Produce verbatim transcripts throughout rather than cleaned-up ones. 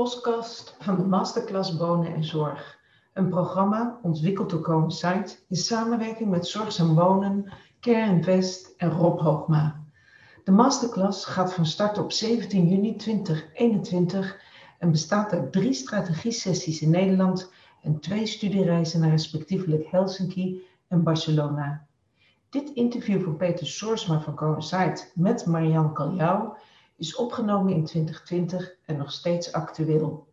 podcast van de masterclass Wonen en Zorg. Een programma ontwikkeld door Coensight in samenwerking met Zorgzaam Wonen, Care Invest en Rob Hoogma. De masterclass gaat van start op zeventien juni tweeduizend eenentwintig en bestaat uit drie strategiesessies in Nederland en twee studiereizen naar respectievelijk Helsinki en Barcelona. Dit interview van Peter Soorsma van Coensight met Marian Kaljouw is opgenomen in twintig twintig en nog steeds actueel.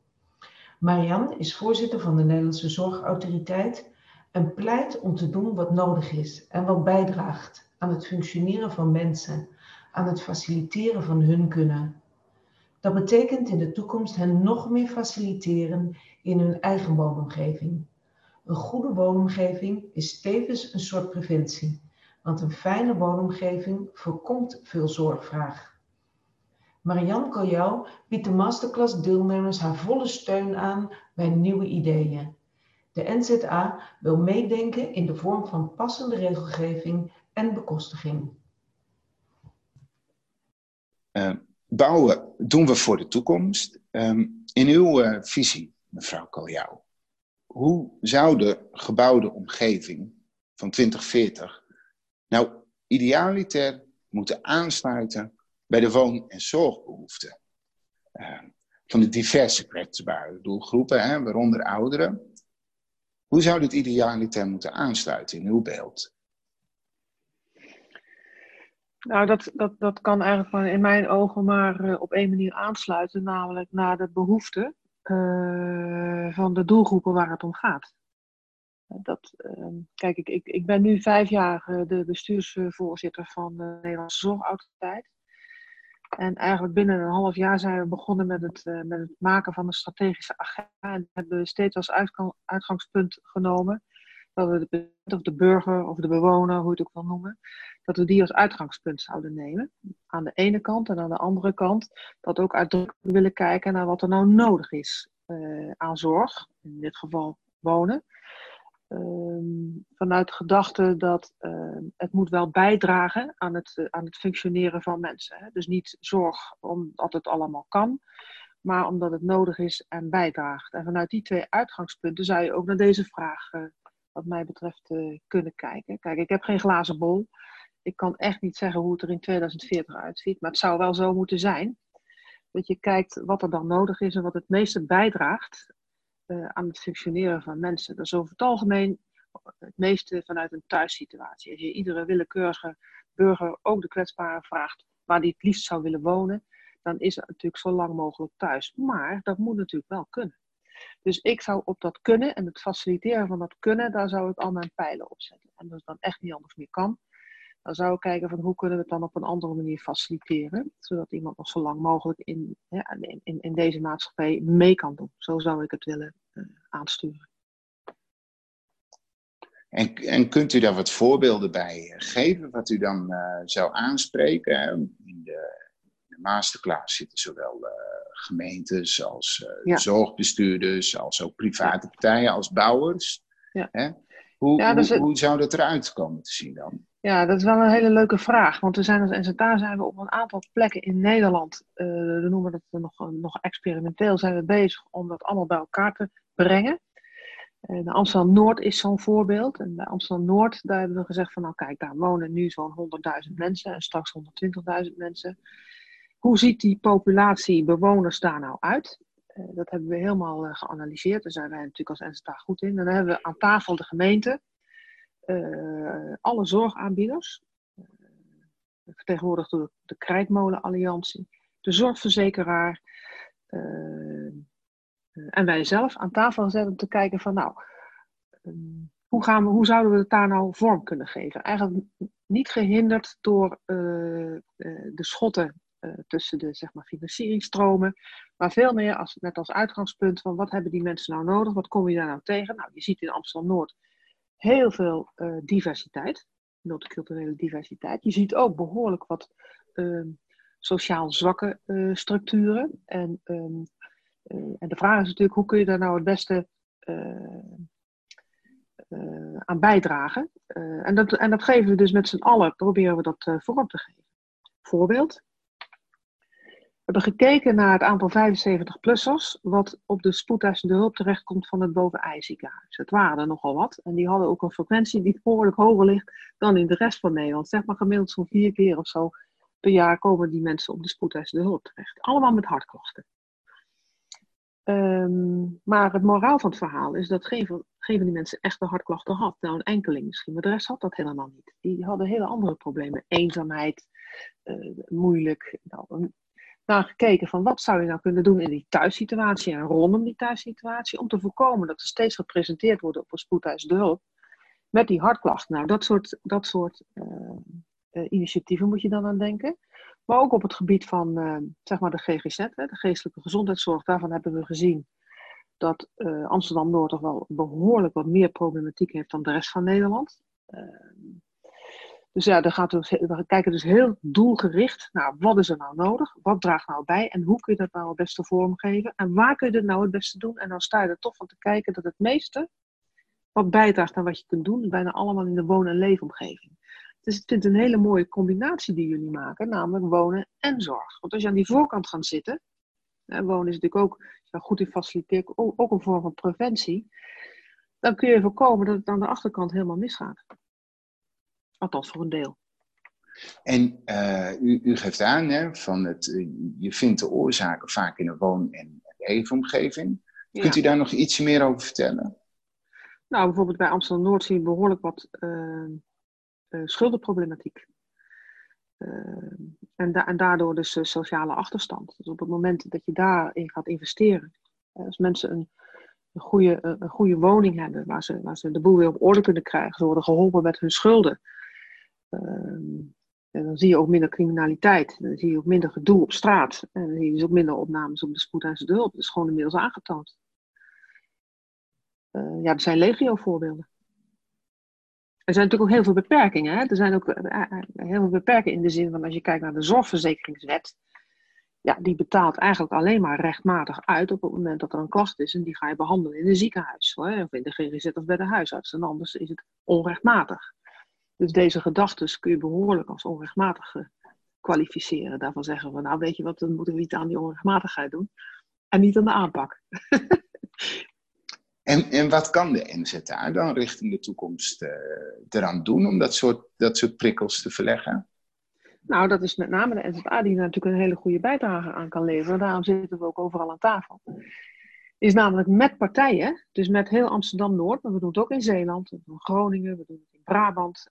Marian is voorzitter van de Nederlandse Zorgautoriteit en pleit om te doen wat nodig is en wat bijdraagt aan het functioneren van mensen, aan het faciliteren van hun kunnen. Dat betekent in de toekomst hen nog meer faciliteren in hun eigen woonomgeving. Een goede woonomgeving is tevens een soort preventie, want een fijne woonomgeving voorkomt veel zorgvraag. Marian Kaljouw biedt de masterclass deelnemers haar volle steun aan bij nieuwe ideeën. De N Z A wil meedenken in de vorm van passende regelgeving en bekostiging. Uh, bouwen doen we voor de toekomst. Um, in uw uh, visie, mevrouw Kaljouw, hoe zou de gebouwde omgeving van twintig veertig nou idealiter moeten aansluiten bij de woon- en zorgbehoeften uh, van de diverse kwetsbare doelgroepen, hè, waaronder ouderen? Hoe zou dit idealiter moeten aansluiten in uw beeld? Nou, dat, dat, dat kan eigenlijk in mijn ogen maar uh, op één manier aansluiten, namelijk naar de behoeften uh, van de doelgroepen waar het om gaat. Dat, uh, kijk, ik, ik, ik ben nu vijf jaar uh, de bestuursvoorzitter van de Nederlandse Zorgautoriteit. En eigenlijk binnen een half jaar zijn we begonnen met het, uh, met het maken van een strategische agenda. En hebben we steeds als uitgang, uitgangspunt genomen dat we de, of de burger of de bewoner, hoe je het ook wil noemen, dat we die als uitgangspunt zouden nemen. Aan de ene kant en aan de andere kant dat ook uitdrukkelijk willen kijken naar wat er nou nodig is uh, aan zorg. In dit geval wonen. Uh, vanuit de gedachte dat uh, het moet wel bijdragen aan het, uh, aan het functioneren van mensen. Hè? Dus niet zorg omdat het allemaal kan, maar omdat het nodig is en bijdraagt. En vanuit die twee uitgangspunten zou je ook naar deze vraag, uh, wat mij betreft, uh, kunnen kijken. Kijk, ik heb geen glazen bol. Ik kan echt niet zeggen hoe het er in twintig veertig uitziet, maar het zou wel zo moeten zijn dat je kijkt wat er dan nodig is en wat het meeste bijdraagt Uh, aan het functioneren van mensen. Dat is over het algemeen het meeste vanuit een thuissituatie. Als je iedere willekeurige burger, ook de kwetsbare, vraagt waar die het liefst zou willen wonen, dan is het natuurlijk zo lang mogelijk thuis. Maar dat moet natuurlijk wel kunnen. Dus ik zou op dat kunnen en het faciliteren van dat kunnen, daar zou ik al mijn pijlen op zetten. En als het dan echt niet anders meer kan, dan zou ik kijken van hoe kunnen we het dan op een andere manier faciliteren, zodat iemand nog zo lang mogelijk in, ja, in, in deze maatschappij mee kan doen. Zo zou ik het willen uh, aansturen. En, en kunt u daar wat voorbeelden bij geven, wat u dan uh, zou aanspreken? In de, in de masterclass zitten zowel uh, gemeentes als uh, ja. zorgbestuurders, als ook private ja. partijen, als bouwers. Ja. Hè? Hoe, ja, dus hoe, het... hoe zou dat eruit komen te zien dan? Ja, dat is wel een hele leuke vraag. Want we zijn als N Z A zijn we op een aantal plekken in Nederland, uh, we noemen dat nog, nog experimenteel, zijn we bezig om dat allemaal bij elkaar te brengen. Uh, Amsterdam Noord is zo'n voorbeeld. En bij Amsterdam Noord, daar hebben we gezegd van nou kijk, daar wonen nu zo'n honderdduizend mensen en straks honderdtwintigduizend mensen. Hoe ziet die populatie bewoners daar nou uit? Uh, dat hebben we helemaal uh, geanalyseerd. Daar zijn wij natuurlijk als N Z A goed in. En dan hebben we aan tafel de gemeente. Uh, alle zorgaanbieders, uh, vertegenwoordigd door de Krijkmolen Alliantie, de zorgverzekeraar uh, uh, en wij zelf aan tafel gezet om te kijken van nou, um, hoe, gaan we, hoe zouden we het daar nou vorm kunnen geven? Eigenlijk niet gehinderd door uh, uh, de schotten uh, tussen de zeg maar, financieringstromen, maar veel meer als, net als uitgangspunt van wat hebben die mensen nou nodig, wat kom je daar nou tegen? Nou, je ziet in Amsterdam Noord heel veel uh, diversiteit, multiculturele diversiteit. Je ziet ook behoorlijk wat uh, sociaal zwakke uh, structuren. En, um, uh, en de vraag is natuurlijk, hoe kun je daar nou het beste uh, uh, aan bijdragen? Uh, en, dat, en dat geven we dus met z'n allen, proberen we dat uh, vorm te geven. Voorbeeld. We hebben gekeken naar het aantal vijfenzeventig-plussers wat op de spoedeisende hulp terechtkomt van het Bovenijsziekenhuis. Het waren er nogal wat en die hadden ook een frequentie die behoorlijk hoger ligt dan in de rest van Nederland. Zeg maar gemiddeld zo'n vier keer of zo per jaar komen die mensen op de spoedeisende hulp terecht. Allemaal met hartklachten. Um, maar het moraal van het verhaal is dat geen van, geen van die mensen echt de hartklachten had. Nou, een enkeling misschien, maar de rest had dat helemaal niet. Die hadden hele andere problemen. Eenzaamheid, uh, moeilijk. Nou, een, nou, gekeken van wat zou je nou kunnen doen in die thuissituatie en rondom die thuissituatie, om te voorkomen dat ze steeds gepresenteerd worden op een spoedeisende hulp met die hartklachten. Nou, dat soort, dat soort uh, uh, initiatieven moet je dan aan denken. Maar ook op het gebied van uh, zeg maar de G G Z, hè, de geestelijke gezondheidszorg, daarvan hebben we gezien dat uh, Amsterdam Noord toch wel behoorlijk wat meer problematiek heeft dan de rest van Nederland. Uh, Dus ja, dan gaat dus, we kijken dus heel doelgericht naar wat is er nou nodig, wat draagt nou bij en hoe kun je dat nou het beste vormgeven en waar kun je dat nou het beste doen. En dan sta je er toch van te kijken dat het meeste wat bijdraagt aan wat je kunt doen, bijna allemaal in de woon- en leefomgeving. Dus ik vind het een hele mooie combinatie die jullie maken, namelijk wonen en zorg. Want als je aan die voorkant gaat zitten, en wonen is natuurlijk ook, ja, goed in faciliteren, ook een vorm van preventie, dan kun je voorkomen dat het aan de achterkant helemaal misgaat. Althans voor een deel. En uh, u, u geeft aan, hè, van het, uh, je vindt de oorzaken vaak in de woon- en leefomgeving. Ja. Kunt u daar nog iets meer over vertellen? Nou, bijvoorbeeld bij Amsterdam Noord zie je behoorlijk wat uh, uh, schuldenproblematiek. Uh, en, da- en daardoor dus uh, sociale achterstand. Dus op het moment dat je daarin gaat investeren, uh, als mensen een... Een goede, een goede woning hebben, waar ze, waar ze de boel weer op orde kunnen krijgen. Ze worden geholpen met hun schulden. Um, en dan zie je ook minder criminaliteit. Dan zie je ook minder gedoe op straat. En dan zie je dus ook minder opnames op de spoedeisende hulp. Dat is gewoon inmiddels aangetoond. Uh, ja, er zijn legio voorbeelden. Er zijn natuurlijk ook heel veel beperkingen. Hè? Er zijn ook uh, heel veel beperkingen in de zin van, als je kijkt naar de zorgverzekeringswet. Ja, die betaalt eigenlijk alleen maar rechtmatig uit op het moment dat er een klacht is. En die ga je behandelen in een ziekenhuis. Hoor, of in de G G Z of bij de huisarts. En anders is het onrechtmatig. Dus deze gedachtes kun je behoorlijk als onrechtmatig kwalificeren. Daarvan zeggen we, nou weet je wat, dan moeten we niet aan die onrechtmatigheid doen. En niet aan de aanpak. En, en wat kan de N Z A dan richting de toekomst uh, eraan doen om dat soort, dat soort prikkels te verleggen? Nou, dat is met name de N Z A die daar natuurlijk een hele goede bijdrage aan kan leveren. Daarom zitten we ook overal aan tafel. Is namelijk met partijen, dus met heel Amsterdam Noord, maar we doen het ook in Zeeland, we doen in Groningen, we doen het in Brabant,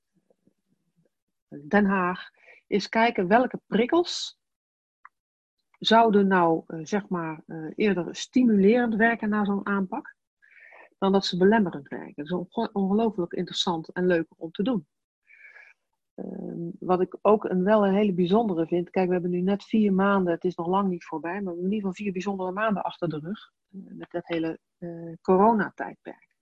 Den Haag. Is kijken welke prikkels zouden nou, zeg maar, eerder stimulerend werken naar zo'n aanpak, dan dat ze belemmerend werken. Dat is ongelooflijk interessant en leuk om te doen. Um, wat ik ook een, wel een hele bijzondere vind. Kijk, we hebben nu net vier maanden, het is nog lang niet voorbij, maar we hebben in ieder geval vier bijzondere maanden achter de rug. Met dat hele uh, coronatijdperk.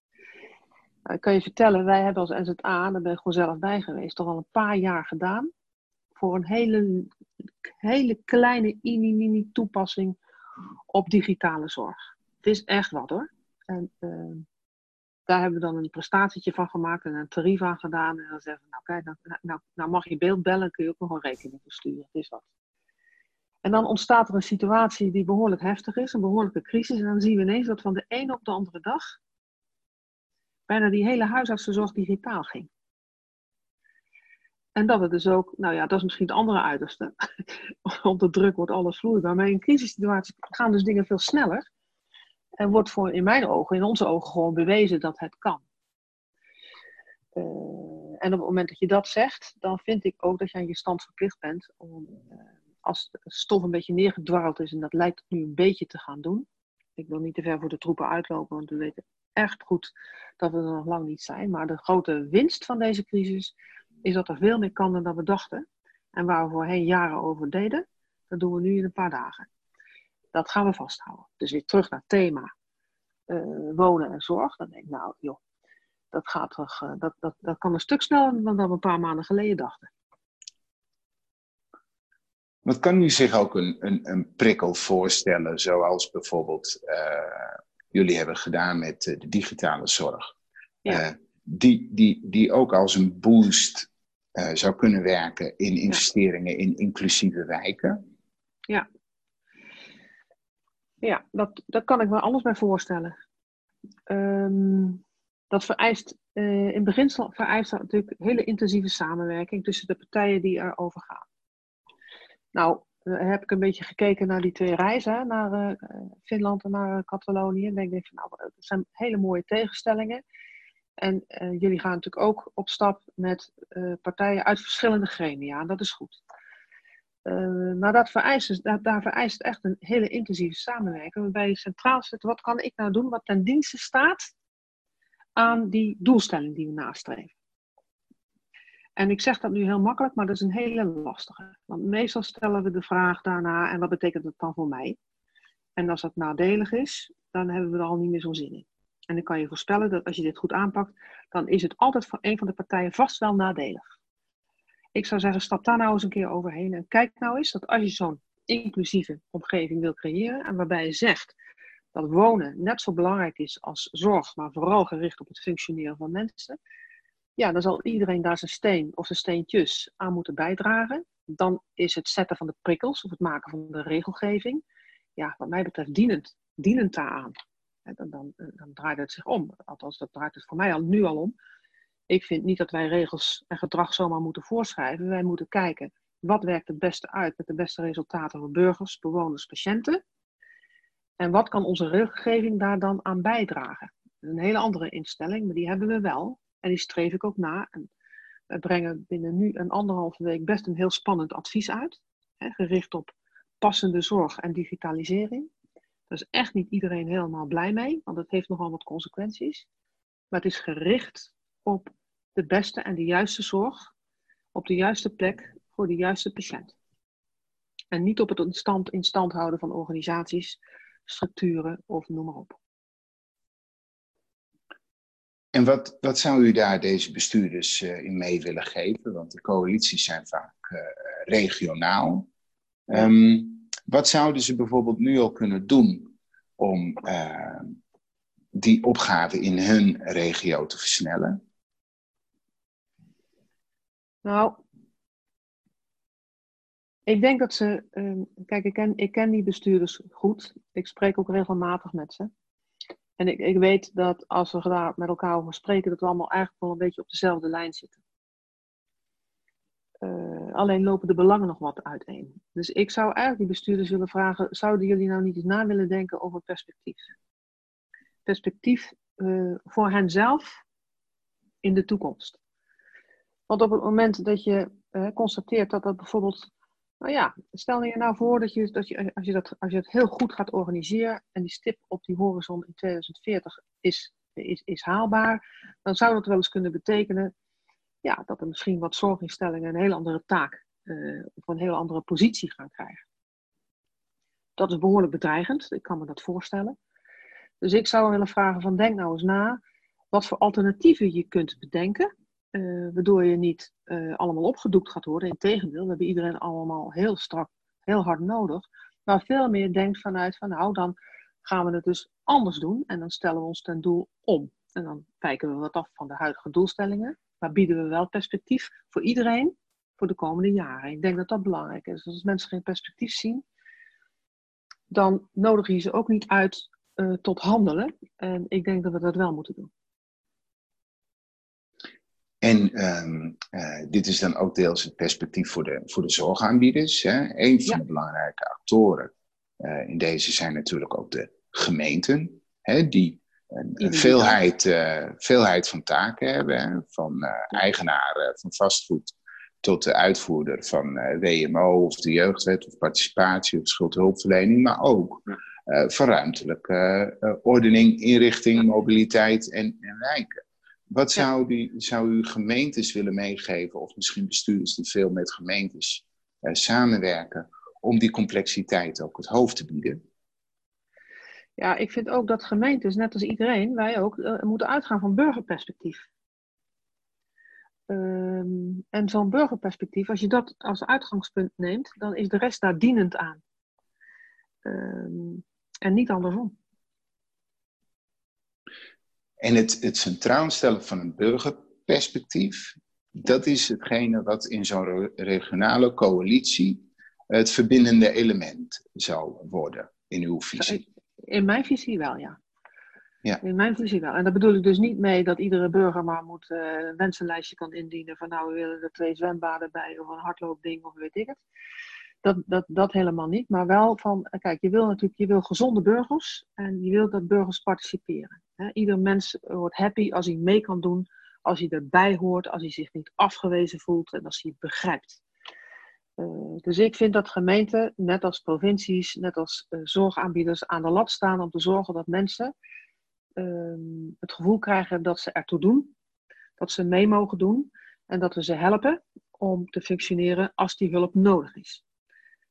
Nou, ik kan je vertellen, wij hebben als N Z A, daar ben ik gewoon zelf bij geweest, toch al een paar jaar gedaan. Voor een hele, hele kleine mini-mini toepassing op digitale zorg. Het is echt wat hoor. En... Uh, Daar hebben we dan een prestatietje van gemaakt en een tarief aan gedaan. En dan zeggen we, nou kijk, nou, nou, nou mag je beeld bellen, kun je ook nog een rekening versturen. Het is wat. En dan ontstaat er een situatie die behoorlijk heftig is, een behoorlijke crisis. En dan zien we ineens dat van de een op de andere dag bijna die hele huisartsenzorg digitaal ging. En dat het dus ook, nou ja, dat is misschien het andere uiterste. Onder druk wordt alles vloeibaar. Maar in crisissituaties gaan dus dingen veel sneller. En wordt voor, in mijn ogen, in onze ogen, gewoon bewezen dat het kan. Uh, en op het moment dat je dat zegt, dan vind ik ook dat je aan je stand verplicht bent om, uh, als de stof een beetje neergedwarreld is, en dat lijkt het nu een beetje te gaan doen. Ik wil niet te ver voor de troepen uitlopen, want we weten echt goed dat we er nog lang niet zijn. Maar de grote winst van deze crisis is dat er veel meer kan dan we dachten. En waar we voorheen jaren over deden, dat doen we nu in een paar dagen. Dat gaan we vasthouden. Dus weer terug naar het thema uh, wonen en zorg. Dan denk ik, nou joh, dat, gaat toch, uh, dat, dat, dat kan een stuk sneller dan dat we een paar maanden geleden dachten. Wat kan u zich ook een, een, een prikkel voorstellen, zoals bijvoorbeeld uh, jullie hebben gedaan met uh, de digitale zorg? Ja. Uh, die, die, die ook als een boost uh, zou kunnen werken in investeringen, ja, in inclusieve wijken? Ja. Ja, dat, dat kan ik me alles bij voorstellen. Um, dat vereist, uh, in beginsel vereist dat natuurlijk hele intensieve samenwerking tussen de partijen die erover gaan. Nou, uh, heb ik een beetje gekeken naar die twee reizen, naar uh, Finland en naar uh, Catalonië. En denk ik van, nou, dat zijn hele mooie tegenstellingen. En uh, jullie gaan natuurlijk ook op stap met uh, partijen uit verschillende gremia. En dat is goed. Uh, maar dat vereist, dat, daar vereist echt een hele intensieve samenwerking. Waarbij je centraal zit, wat kan ik nou doen wat ten dienste staat aan die doelstelling die we nastreven. En ik zeg dat nu heel makkelijk, maar dat is een hele lastige. Want meestal stellen we de vraag daarna, en wat betekent dat dan voor mij? En als dat nadelig is, dan hebben we er al niet meer zo'n zin in. En ik kan je voorspellen dat als je dit goed aanpakt, dan is het altijd voor een van de partijen vast wel nadelig. Ik zou zeggen, stap daar nou eens een keer overheen en kijk nou eens dat als je zo'n inclusieve omgeving wil creëren en waarbij je zegt dat wonen net zo belangrijk is als zorg, maar vooral gericht op het functioneren van mensen, ja, dan zal iedereen daar zijn steen of zijn steentjes aan moeten bijdragen. Dan is het zetten van de prikkels of het maken van de regelgeving, ja, wat mij betreft dienend, dienend daaraan. Dan, dan, dan draait het zich om. Althans, dat draait het voor mij al, nu al om. Ik vind niet dat wij regels en gedrag zomaar moeten voorschrijven. Wij moeten kijken, wat werkt het beste uit met de beste resultaten voor burgers, bewoners, patiënten? En wat kan onze regelgeving daar dan aan bijdragen? Dat is een hele andere instelling, maar die hebben we wel. En die streef ik ook na. En we brengen binnen nu een anderhalve week best een heel spannend advies uit. Hè, gericht op passende zorg en digitalisering. Daar is echt niet iedereen helemaal blij mee, want dat heeft nogal wat consequenties. Maar het is gericht op de beste en de juiste zorg, op de juiste plek voor de juiste patiënt. En niet op het in stand, in stand houden van organisaties, structuren of noem maar op. En wat, wat zou u daar deze bestuurders uh, in mee willen geven? Want de coalities zijn vaak uh, regionaal. Um, Wat zouden ze bijvoorbeeld nu al kunnen doen om uh, die opgave in hun regio te versnellen? Nou, ik denk dat ze... Um, kijk, ik ken, ik ken die bestuurders goed. Ik spreek ook regelmatig met ze. En ik, ik weet dat als we daar met elkaar over spreken, dat we allemaal eigenlijk wel een beetje op dezelfde lijn zitten. Uh, alleen lopen de belangen nog wat uiteen. Dus ik zou eigenlijk die bestuurders willen vragen, zouden jullie nou niet eens na willen denken over perspectief? Perspectief uh, voor henzelf in de toekomst. Want op het moment dat je uh, constateert dat dat bijvoorbeeld, nou ja, stel je nou voor dat je, dat je, als, je dat, als je dat heel goed gaat organiseren en die stip op die horizon in tweeduizend veertig is, is, is haalbaar, dan zou dat wel eens kunnen betekenen, ja, dat er misschien wat zorginstellingen een heel andere taak uh, of een heel andere positie gaan krijgen. Dat is behoorlijk bedreigend, ik kan me dat voorstellen. Dus ik zou willen vragen van denk nou eens na wat voor alternatieven je kunt bedenken, uh, waardoor je niet uh, allemaal opgedoekt gaat worden. Integendeel, we hebben iedereen allemaal heel strak, heel hard nodig, maar veel meer denkt vanuit van nou, dan gaan we het dus anders doen en dan stellen we ons ten doel om. En dan wijken we wat af van de huidige doelstellingen. Maar bieden we wel perspectief voor iedereen voor de komende jaren. Ik denk dat dat belangrijk is. Als mensen geen perspectief zien, dan nodig je ze ook niet uit uh, tot handelen. En ik denk dat we dat wel moeten doen. En um, uh, dit is dan ook deels het perspectief voor de, voor de zorgaanbieders. Hè? Een van ja. de belangrijke actoren uh, in deze zijn natuurlijk ook de gemeenten, hè, die Een, een veelheid, uh, veelheid van taken hebben, hè? Van uh, eigenaren van vastgoed tot de uitvoerder van uh, W M O of de jeugdwet of participatie of schuldhulpverlening, maar ook uh, van ruimtelijke uh, ordening, inrichting, mobiliteit en, en wijken. Wat zou, die, zou u gemeentes willen meegeven of misschien bestuurders die veel met gemeentes uh, samenwerken om die complexiteit ook het hoofd te bieden? Ja, ik vind ook dat gemeentes, net als iedereen, wij ook, uh, moeten uitgaan van burgerperspectief. Um, en zo'n burgerperspectief, als je dat als uitgangspunt neemt, dan is de rest daar dienend aan. Um, en niet andersom. En het, het centraal stellen van een burgerperspectief, dat is hetgene wat in zo'n regionale coalitie het verbindende element zal worden in uw visie. In mijn visie wel, ja. Ja. In mijn visie wel. En daar bedoel ik dus niet mee dat iedere burger maar moet uh, een wensenlijstje kan indienen van nou, we willen er twee zwembaden bij of een hardloopding of weet ik het. Dat, dat, dat helemaal niet. Maar wel van, kijk, je wil natuurlijk je wil gezonde burgers en je wilt dat burgers participeren. Hè? Ieder mens wordt happy als hij mee kan doen, als hij erbij hoort, als hij zich niet afgewezen voelt en als hij het begrijpt. Uh, dus ik vind dat gemeenten, net als provincies, net als uh, zorgaanbieders aan de lat staan om te zorgen dat mensen uh, het gevoel krijgen dat ze ertoe doen, dat ze mee mogen doen en dat we ze helpen om te functioneren als die hulp nodig is.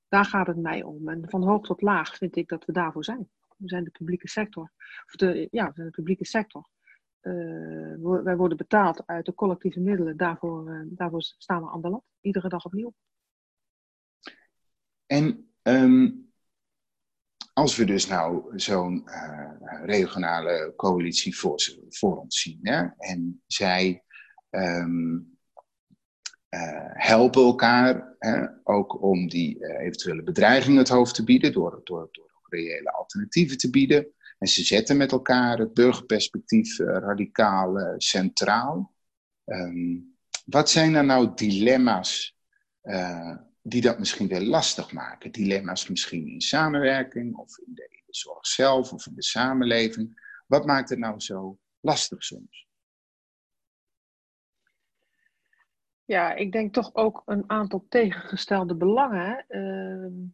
Daar gaat het mij om. En van hoog tot laag vind ik dat we daarvoor zijn. We zijn de publieke sector. Of de, ja, we zijn de publieke sector. Uh, wij worden betaald uit de collectieve middelen. Daarvoor, uh, daarvoor staan we aan de lat. Iedere dag opnieuw. En um, als we dus nou zo'n uh, regionale coalitie voor, voor ons zien. Hè, en zij... Um, Uh, helpen elkaar, hè, ook om die uh, eventuele bedreigingen het hoofd te bieden, door, door, door ook reële alternatieven te bieden. En ze zetten met elkaar het burgerperspectief uh, radicaal uh, centraal. Um, wat zijn er nou dilemma's uh, die dat misschien weer lastig maken? Dilemma's misschien in samenwerking, of in de, in de zorg zelf, of in de samenleving. Wat maakt het nou zo lastig soms? Ja, ik denk toch ook een aantal tegengestelde belangen. Uh,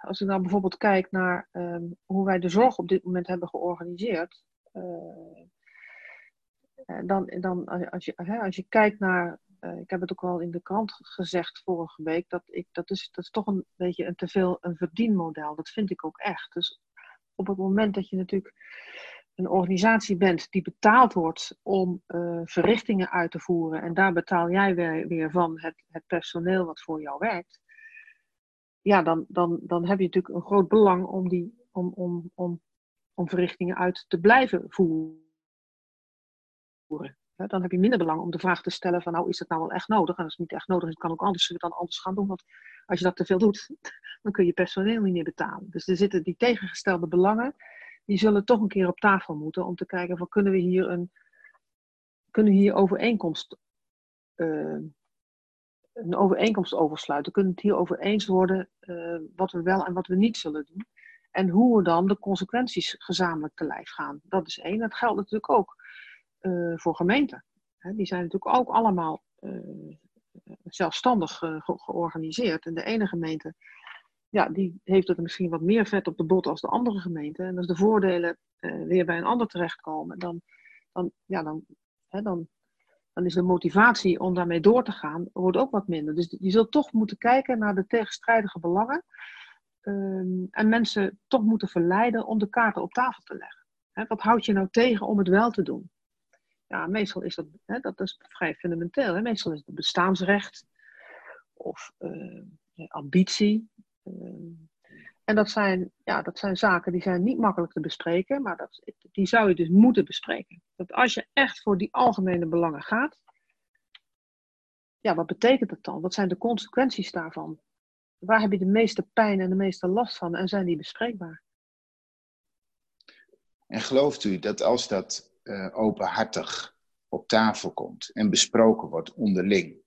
als ik nou bijvoorbeeld kijk naar uh, hoe wij de zorg op dit moment hebben georganiseerd. Uh, dan, dan als, je, hè, als je kijkt naar, uh, ik heb het ook al in de krant gezegd vorige week, dat, ik, dat, is, dat is toch een beetje een teveel een verdienmodel. Dat vind ik ook echt. Dus op het moment dat je natuurlijk een organisatie bent die betaald wordt om uh, verrichtingen uit te voeren en daar betaal jij weer, weer van het, het personeel wat voor jou werkt, ja, dan, dan, dan heb je natuurlijk een groot belang om, die, om, om, om, om verrichtingen uit te blijven voeren. Dan heb je minder belang om de vraag te stellen van nou, is dat nou wel echt nodig? En als het niet echt nodig is, kan ook anders, zullen we het dan anders gaan doen, want als je dat te veel doet, dan kun je personeel niet meer betalen. Dus er zitten die tegengestelde belangen. Die zullen toch een keer op tafel moeten om te kijken van kunnen we hier een kunnen we hier overeenkomst, uh, een overeenkomst oversluiten. Kunnen we het hierover eens worden uh, wat we wel en wat we niet zullen doen. En hoe we dan de consequenties gezamenlijk te lijf gaan. Dat is één. Dat geldt natuurlijk ook uh, voor gemeenten. Hè, die zijn natuurlijk ook allemaal uh, zelfstandig uh, ge- georganiseerd. En de ene gemeente... Ja, die heeft het misschien wat meer vet op de bot als de andere gemeente. En als de voordelen eh, weer bij een ander terechtkomen, dan, dan, ja, dan, hè, dan, dan is de motivatie om daarmee door te gaan, wordt ook wat minder. Dus je zult toch moeten kijken naar de tegenstrijdige belangen. Um, en mensen toch moeten verleiden om de kaarten op tafel te leggen. Hè, wat houdt je nou tegen om het wel te doen? Ja, meestal is dat, hè, dat is vrij fundamenteel. Hè? Meestal is het bestaansrecht of uh, ambitie. Uh, en dat zijn, ja, dat zijn zaken die zijn niet makkelijk te bespreken, maar dat, die zou je dus moeten bespreken. Dat als je echt voor die algemene belangen gaat, ja, wat betekent dat dan? Wat zijn de consequenties daarvan? Waar heb je de meeste pijn en de meeste last van en zijn die bespreekbaar? En gelooft u dat als dat uh, openhartig op tafel komt en besproken wordt onderling,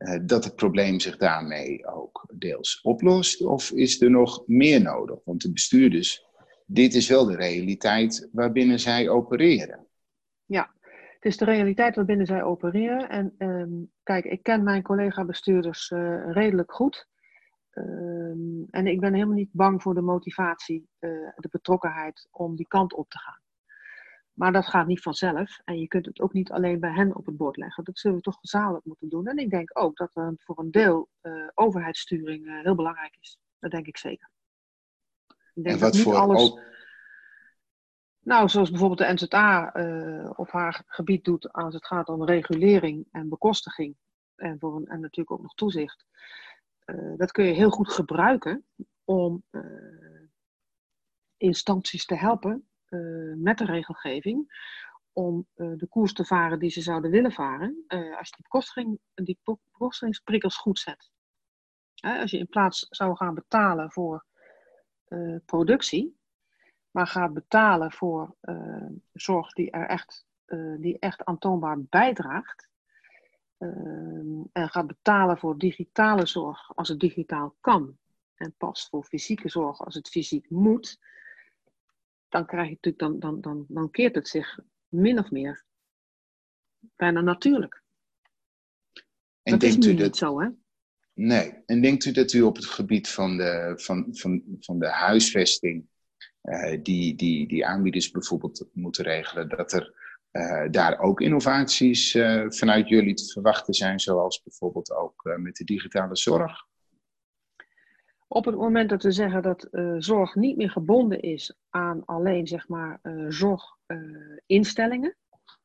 Uh, dat het probleem zich daarmee ook deels oplost? Of is er nog meer nodig? Want de bestuurders, dit is wel de realiteit waarbinnen zij opereren. Ja, het is de realiteit waarbinnen zij opereren. En um, kijk, ik ken mijn collega-bestuurders uh, redelijk goed. Um, en ik ben helemaal niet bang voor de motivatie, uh, de betrokkenheid om die kant op te gaan. Maar dat gaat niet vanzelf en je kunt het ook niet alleen bij hen op het bord leggen. Dat zullen we toch gezamenlijk moeten doen. En ik denk ook dat er voor een deel uh, overheidssturing uh, heel belangrijk is. Dat denk ik zeker. Ik denk en wat dat voor... Niet alles... Ook... Nou, zoals bijvoorbeeld de N Z A uh, op haar gebied doet als het gaat om regulering en bekostiging. En, voor een, en natuurlijk ook nog toezicht. Uh, dat kun je heel goed gebruiken om uh, instanties te helpen. Uh, met de regelgeving, om uh, de koers te varen die ze zouden willen varen, uh, als je die, bekostiging, die bekostigingprikkels goed zet. Uh, als je in plaats zou gaan betalen voor uh, productie, maar gaat betalen voor uh, zorg die er echt, uh, die echt aantoonbaar bijdraagt. Uh, en gaat betalen voor digitale zorg als het digitaal kan. En pas voor fysieke zorg als het fysiek moet. Dan krijg je natuurlijk, dan, dan, dan, dan keert het zich min of meer bijna natuurlijk. En dat denkt is nu u dat... niet zo, hè? Nee. En denkt u dat u op het gebied van de, van, van, van de huisvesting, uh, die, die, die aanbieders bijvoorbeeld moeten regelen, dat er uh, daar ook innovaties uh, vanuit jullie te verwachten zijn, zoals bijvoorbeeld ook uh, met de digitale zorg? Op het moment dat we zeggen dat uh, zorg niet meer gebonden is aan alleen zeg maar, uh, zorginstellingen,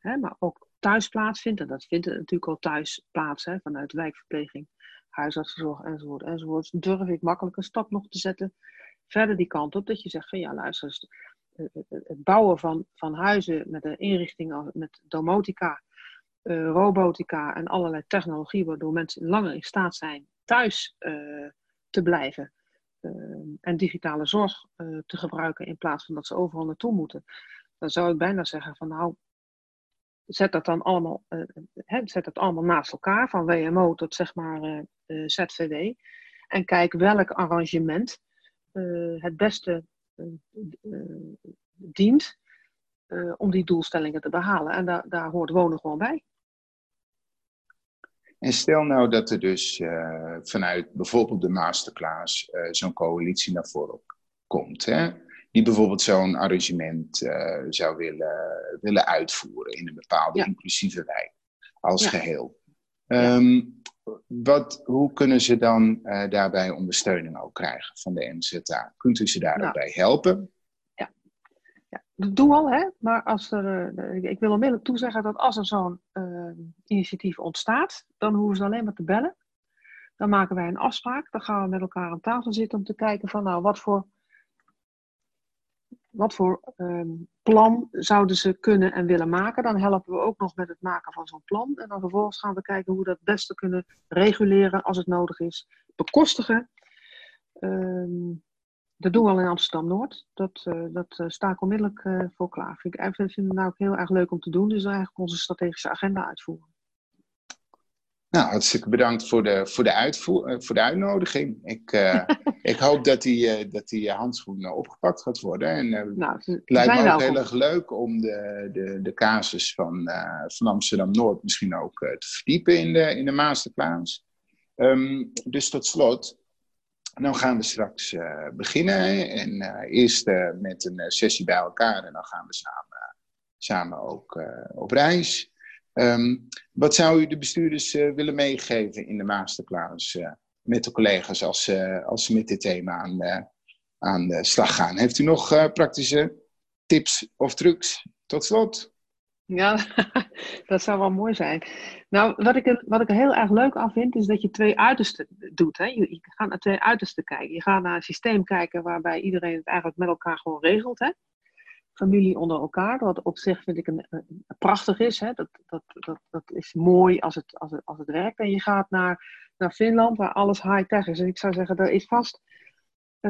uh, maar ook thuis plaatsvindt, en dat vindt het natuurlijk al thuis plaats, hè, vanuit wijkverpleging, huisartsenzorg enzovoort, enzovoort, durf ik makkelijk een stap nog te zetten verder die kant op, dat je zegt van ja luister, het bouwen van, van huizen met een inrichting met domotica, uh, robotica en allerlei technologie waardoor mensen langer in staat zijn thuis uh, te blijven uh, en digitale zorg uh, te gebruiken in plaats van dat ze overal naartoe moeten, dan zou ik bijna zeggen van nou, zet dat dan allemaal, uh, he, zet dat allemaal naast elkaar, van W M O tot zeg maar uh, uh, Z V W. En kijk welk arrangement uh, het beste uh, uh, dient uh, om die doelstellingen te behalen. En da- daar hoort wonen gewoon bij. En stel nou dat er dus uh, vanuit bijvoorbeeld de masterclass uh, zo'n coalitie naar voren komt, hè? Die bijvoorbeeld zo'n arrangement uh, zou willen, willen uitvoeren in een bepaalde ja. inclusieve wijk als ja. geheel. Um, wat, hoe kunnen ze dan uh, daarbij ondersteuning ook krijgen van de M Z A? Kunt u ze daar nou. ook bij helpen? Ja. ja, dat doen we al, hè? Maar als er, uh, ik wil onmiddellijk toezeggen dat als er zo'n uh, initiatief ontstaat, dan hoeven ze alleen maar te bellen. Dan maken wij een afspraak, dan gaan we met elkaar aan tafel zitten om te kijken van nou wat voor... Wat voor um, plan zouden ze kunnen en willen maken? Dan helpen we ook nog met het maken van zo'n plan. En dan vervolgens gaan we kijken hoe we dat het beste kunnen reguleren als het nodig is. Bekostigen. Um, dat doen we al in Amsterdam Noord. Dat, uh, dat uh, sta ik onmiddellijk uh, voor klaar. Vind ik vind, vind het nou ook heel erg leuk om te doen. Dus eigenlijk onze strategische agenda uitvoeren. Nou, hartstikke bedankt voor de, voor de, uitvoer, voor de uitnodiging. Ik, uh, ik hoop dat die, uh, dat die handschoen opgepakt gaat worden. En, uh, nou, het lijkt me ook welkom. Heel erg leuk om de, de, de casus van, uh, van Amsterdam Noord misschien ook uh, te verdiepen in de, in de masterclass. Um, dus tot slot, nou gaan we straks uh, beginnen. En uh, eerst uh, met een uh, sessie bij elkaar en dan gaan we samen, samen ook uh, op reis. Um, wat zou u de bestuurders uh, willen meegeven in de masterclass uh, met de collega's als, uh, als ze met dit thema aan, uh, aan de slag gaan? Heeft u nog uh, praktische tips of trucs? Tot slot. Ja, dat zou wel mooi zijn. Nou, wat ik, wat ik er heel erg leuk aan vind, is dat je twee uitersten doet. Hè? Je, je gaat naar twee uitersten kijken. Je gaat naar een systeem kijken waarbij iedereen het eigenlijk met elkaar gewoon regelt, hè? Familie onder elkaar, wat op zich vind ik een, een, een prachtig is. Hè? Dat, dat, dat, dat is mooi als het, als, het, als het werkt. En je gaat naar, naar Finland, waar alles high-tech is. En ik zou zeggen, dat is vast...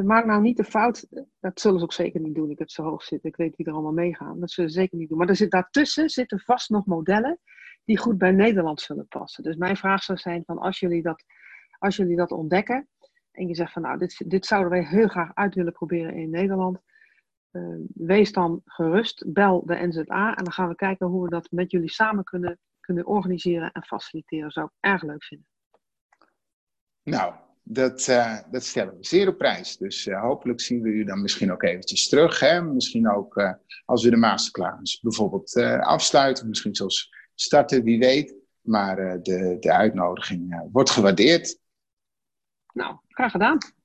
Maak nou niet de fout. Dat zullen ze ook zeker niet doen. Ik heb ze hoog zitten. Ik weet wie er allemaal meegaan. Dat zullen ze zeker niet doen. Maar er zit, daartussen zitten vast nog modellen die goed bij Nederland zullen passen. Dus mijn vraag zou zijn, van als jullie dat, als jullie dat ontdekken en je zegt van nou, dit, dit zouden wij heel graag uit willen proberen in Nederland... Uh, wees dan gerust, bel de N Z A en dan gaan we kijken hoe we dat met jullie samen kunnen, kunnen organiseren en faciliteren. Zou ik erg leuk vinden. Nou, dat, uh, dat stellen we zeer op prijs. Dus uh, hopelijk zien we u dan misschien ook eventjes terug. Hè? Misschien ook uh, als we de masterclass bijvoorbeeld uh, afsluiten. Misschien zelfs starten, wie weet. Maar uh, de, de uitnodiging uh, wordt gewaardeerd. Nou, graag gedaan.